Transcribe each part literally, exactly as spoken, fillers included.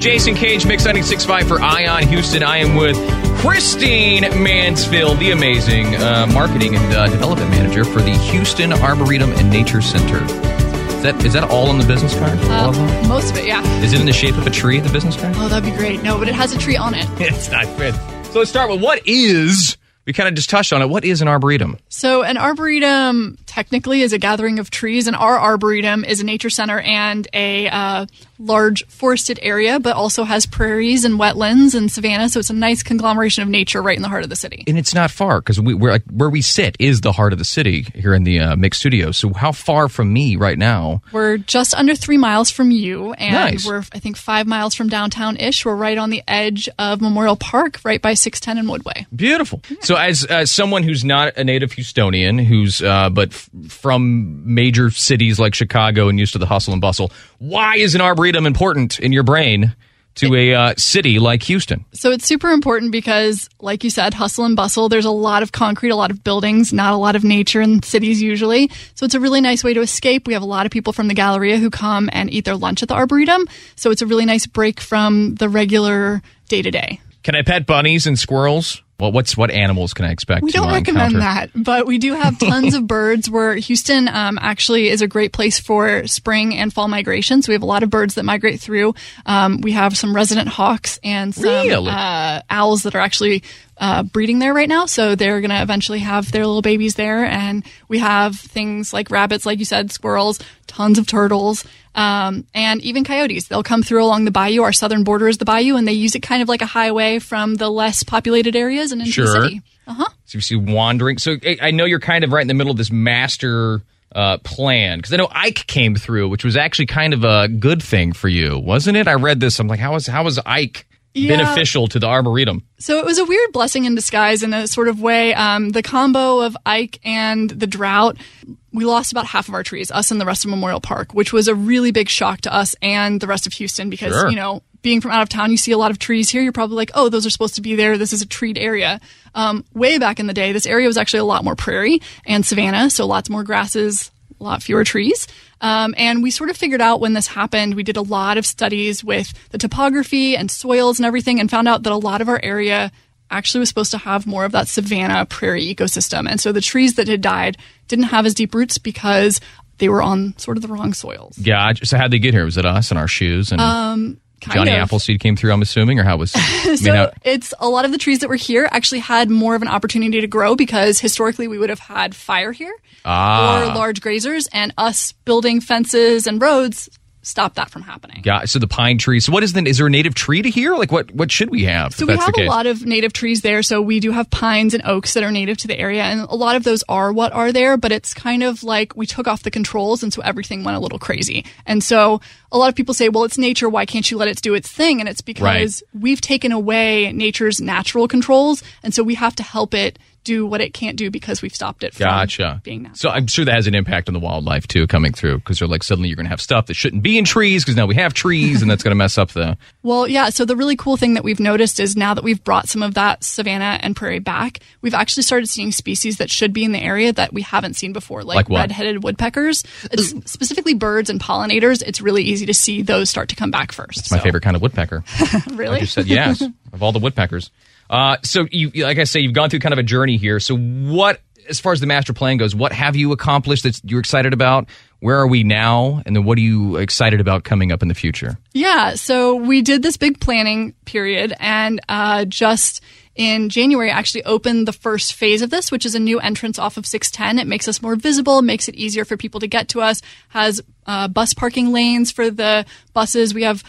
Jason Cage, Mix ninety-six point five for Ion Houston. I am with Christine Mansfield, the amazing uh, marketing and uh, development manager for the Houston Arboretum and Nature Center. Is that, is that all on the business card? Uh, all of them? Most of it, yeah. Is it in the shape of a tree, the business card? Oh, that'd be great. No, but it has a tree on it. It's not good. So let's start with what is, we kind of just touched on it, what is an arboretum? So an arboretum technically is a gathering of trees, and our arboretum is a nature center and a uh, large forested area, but also has prairies and wetlands and savanna, so it's a nice conglomeration of nature right in the heart of the city. And it's not far, because we, we're like, where we sit is the heart of the city here in the uh, Mix Studios. So how far from me right now? We're just under three miles from you, and nice. We're, I think, five miles from downtown-ish. We're right on the edge of Memorial Park, right by six ten and Woodway. Beautiful. Yeah. So as, as someone who's not a native Houstonian, who's uh, but f- from major cities like Chicago and used to the hustle and bustle, why is an arboretum important in your brain to a uh, city like Houston? So it's super important because, like you said, hustle and bustle. There's a lot of concrete, a lot of buildings, not a lot of nature in cities usually. So it's a really nice way to escape. We have a lot of people from the Galleria who come and eat their lunch at the Arboretum. So it's a really nice break from the regular day-to-day. Can I pet bunnies and squirrels? Well, what's what animals can I expect? We don't recommend encounter? that, but we do have tons of birds. Where Houston um, actually is a great place for spring and fall migrations. So we have a lot of birds that migrate through. Um, we have some resident hawks and some really? uh, owls that are actually uh, breeding there right now. So they're going to eventually have their little babies there. And we have things like rabbits, like you said, squirrels, tons of turtles. Um, and even coyotes. They'll come through along the bayou. Our southern border is the bayou, and they use it kind of like a highway from the less populated areas and into sure. the city. Uh-huh. So you see wandering. So I know you're kind of right in the middle of this master uh, plan, because I know Ike came through, which was actually kind of a good thing for you, wasn't it? I read this. I'm like, how was, how was Ike yeah. beneficial to the Arboretum? So it was a weird blessing in disguise in a sort of way. Um, the combo of Ike and the drought, we lost about half of our trees, us and the rest of Memorial Park, which was a really big shock to us and the rest of Houston because, sure. you know, being from out of town, you see a lot of trees here. You're probably like, oh, those are supposed to be there. This is a treed area. Um, way back in the day, this area was actually a lot more prairie and savanna, so lots more grasses, a lot fewer trees. Um, and we sort of figured out when this happened, we did a lot of studies with the topography and soils and everything and found out that a lot of our area actually was supposed to have more of that savanna prairie ecosystem. And so the trees that had died didn't have as deep roots because they were on sort of the wrong soils. Yeah. So how'd they get here? Was it us and our shoes? And um, Johnny of. Appleseed came through, I'm assuming, or how was it? So how- it's a lot of the trees that were here actually had more of an opportunity to grow because historically we would have had fire here ah. or large grazers, and us building fences and roads stop that from happening. Yeah, so the pine trees. So what is the, is there a native tree to here? Like what, what should we have? So we have a lot of native trees there. So we do have pines and oaks that are native to the area. And a lot of those are what are there, but it's kind of like we took off the controls and so everything went a little crazy. And so a lot of people say, well, it's nature. Why can't you let it do its thing? And it's because right. we've taken away nature's natural controls. And so we have to help it do what it can't do because we've stopped it from gotcha. Being natural. So I'm sure that has an impact on the wildlife, too, coming through, because they're like, suddenly you're going to have stuff that shouldn't be in trees because now we have trees, and that's going to mess up the... Well, yeah, so the really cool thing that we've noticed is now that we've brought some of that savanna and prairie back, we've actually started seeing species that should be in the area that we haven't seen before, like, like red-headed woodpeckers. It's specifically birds and pollinators. It's really easy to see those start to come back first. That's so. My favorite kind of woodpecker. Really? I just said yes, of all the woodpeckers. Uh, so, you, like I say, you've gone through kind of a journey here. So what, as far as the master plan goes, what have you accomplished that you're excited about? Where are we now? And then what are you excited about coming up in the future? Yeah, so we did this big planning period and uh, just... in January, actually opened the first phase of this, which is a new entrance off of six ten. It makes us more visible, makes it easier for people to get to us, has uh, bus parking lanes for the buses. We have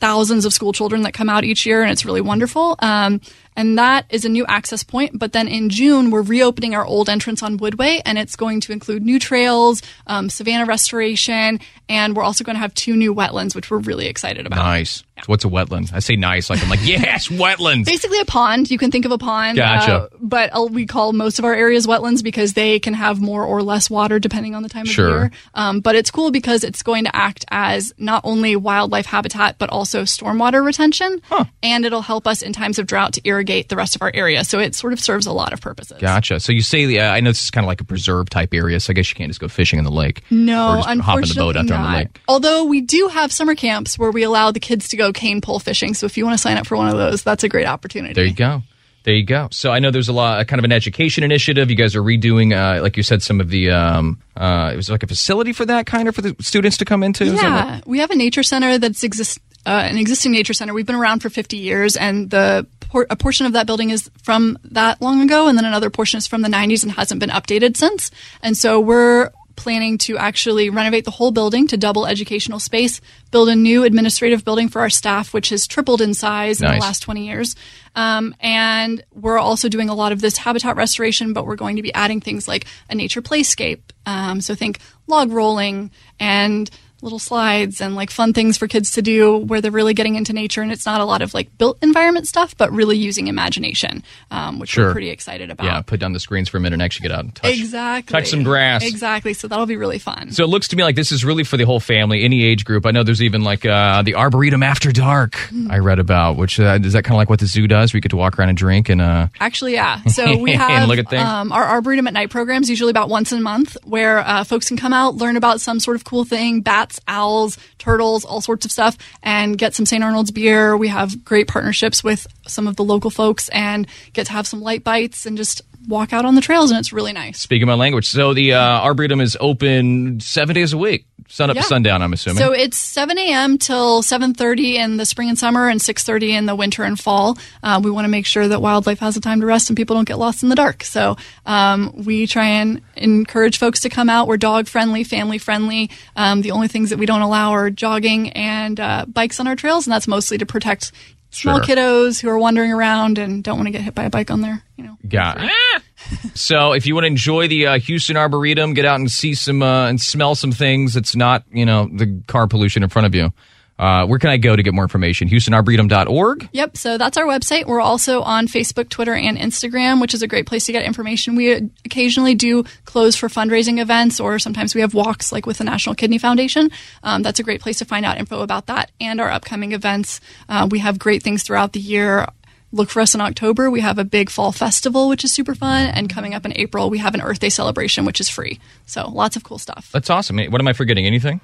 thousands of school children that come out each year, and it's really wonderful. Um, and that is a new access point. But then in June, we're reopening our old entrance on Woodway, and it's going to include new trails, um, savanna restoration, and we're also going to have two new wetlands, which we're really excited about. Nice. So what's a wetland? I say nice, like I'm like, yes, wetlands. Basically a pond. You can think of a pond. Gotcha. Uh, but uh, we call most of our areas wetlands because they can have more or less water depending on the time of sure. year. Um, but it's cool because it's going to act as not only wildlife habitat, but also also stormwater retention, huh. and it'll help us in times of drought to irrigate the rest of our area. So it sort of serves a lot of purposes. Gotcha. So you say, the, uh, I know this is kind of like a preserve type area, so I guess you can't just go fishing in the lake. No, or just unfortunately hop in the boat out there on the lake. Although we do have summer camps where we allow the kids to go cane pole fishing. So if you want to sign up for one of those, that's a great opportunity. There you go. There you go. So I know there's a lot, kind of an education initiative. You guys are redoing, uh, like you said, some of the, um, uh, it was like a facility for that kind of, for the students to come into? Yeah. What- we have a nature center that's exist, uh, an existing nature center. We've been around for fifty years, and the por- a portion of that building is from that long ago, and then another portion is from the nineties and hasn't been updated since. And so we're planning to actually renovate the whole building to double educational space, build a new administrative building for our staff, which has tripled in size nice. in the last twenty years. Um, and we're also doing a lot of this habitat restoration, but we're going to be adding things like a nature playscape. Um, so think log rolling and little slides and like fun things for kids to do where they're really getting into nature, and it's not a lot of like built environment stuff, but really using imagination, um, which sure. we're pretty excited about. Yeah, put down the screens for a minute and actually get out and touch, exactly. touch some grass. Exactly. So that'll be really fun. So it looks to me like this is really for the whole family, any age group. I know there's even like uh, the Arboretum After Dark mm. I read about, which uh, is that kind of like what the zoo does? We get to walk around and drink and... Uh... Actually, yeah. So we have look at things. Um, our Arboretum at Night programs usually about once a month where uh, folks can come out, learn about some sort of cool thing, bats, owls, turtles, all sorts of stuff, and get some Saint Arnold's beer. We have great partnerships with some of the local folks and get to have some light bites and just walk out on the trails, and it's really nice. Speaking my language, so the uh, Arboretum is open seven days a week, sun up yeah. to sundown, I'm assuming. So it's seven a.m. till seven thirty in the spring and summer and six thirty in the winter and fall. Uh, we want to make sure that wildlife has a time to rest and people don't get lost in the dark. So um, we try and encourage folks to come out. We're dog-friendly, family-friendly. Um, the only things that we don't allow are jogging and uh, bikes on our trails, and that's mostly to protect small sure. kiddos who are wandering around and don't want to get hit by a bike on their, you know. Got it. So if you want to enjoy the uh, Houston Arboretum, get out and see some uh, and smell some things. It's not, you know, the car pollution in front of you. Uh, where can I go to get more information? Houston Arboretum dot org? Yep. So that's our website. We're also on Facebook, Twitter, and Instagram, which is a great place to get information. We occasionally do close for fundraising events, or sometimes we have walks like with the National Kidney Foundation. Um, that's a great place to find out info about that and our upcoming events. Uh, we have great things throughout the year. Look for us in October. We have a big fall festival, which is super fun. And coming up in April, we have an Earth Day celebration, which is free. So lots of cool stuff. That's awesome. What am I forgetting? Anything?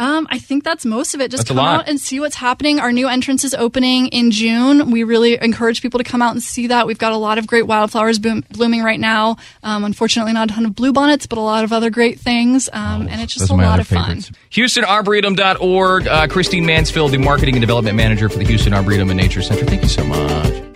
Um, I think that's most of it. Just that's come out and see what's happening. Our new entrance is opening in June. We really encourage people to come out and see that. We've got a lot of great wildflowers boom, blooming right now. Um, unfortunately, not a ton of bluebonnets, but a lot of other great things. Um, oh, and it's just a lot of favorites. Fun. Houston Arboretum dot org. Uh, Christine Mansfield, the Marketing and Development Manager for the Houston Arboretum and Nature Center. Thank you so much.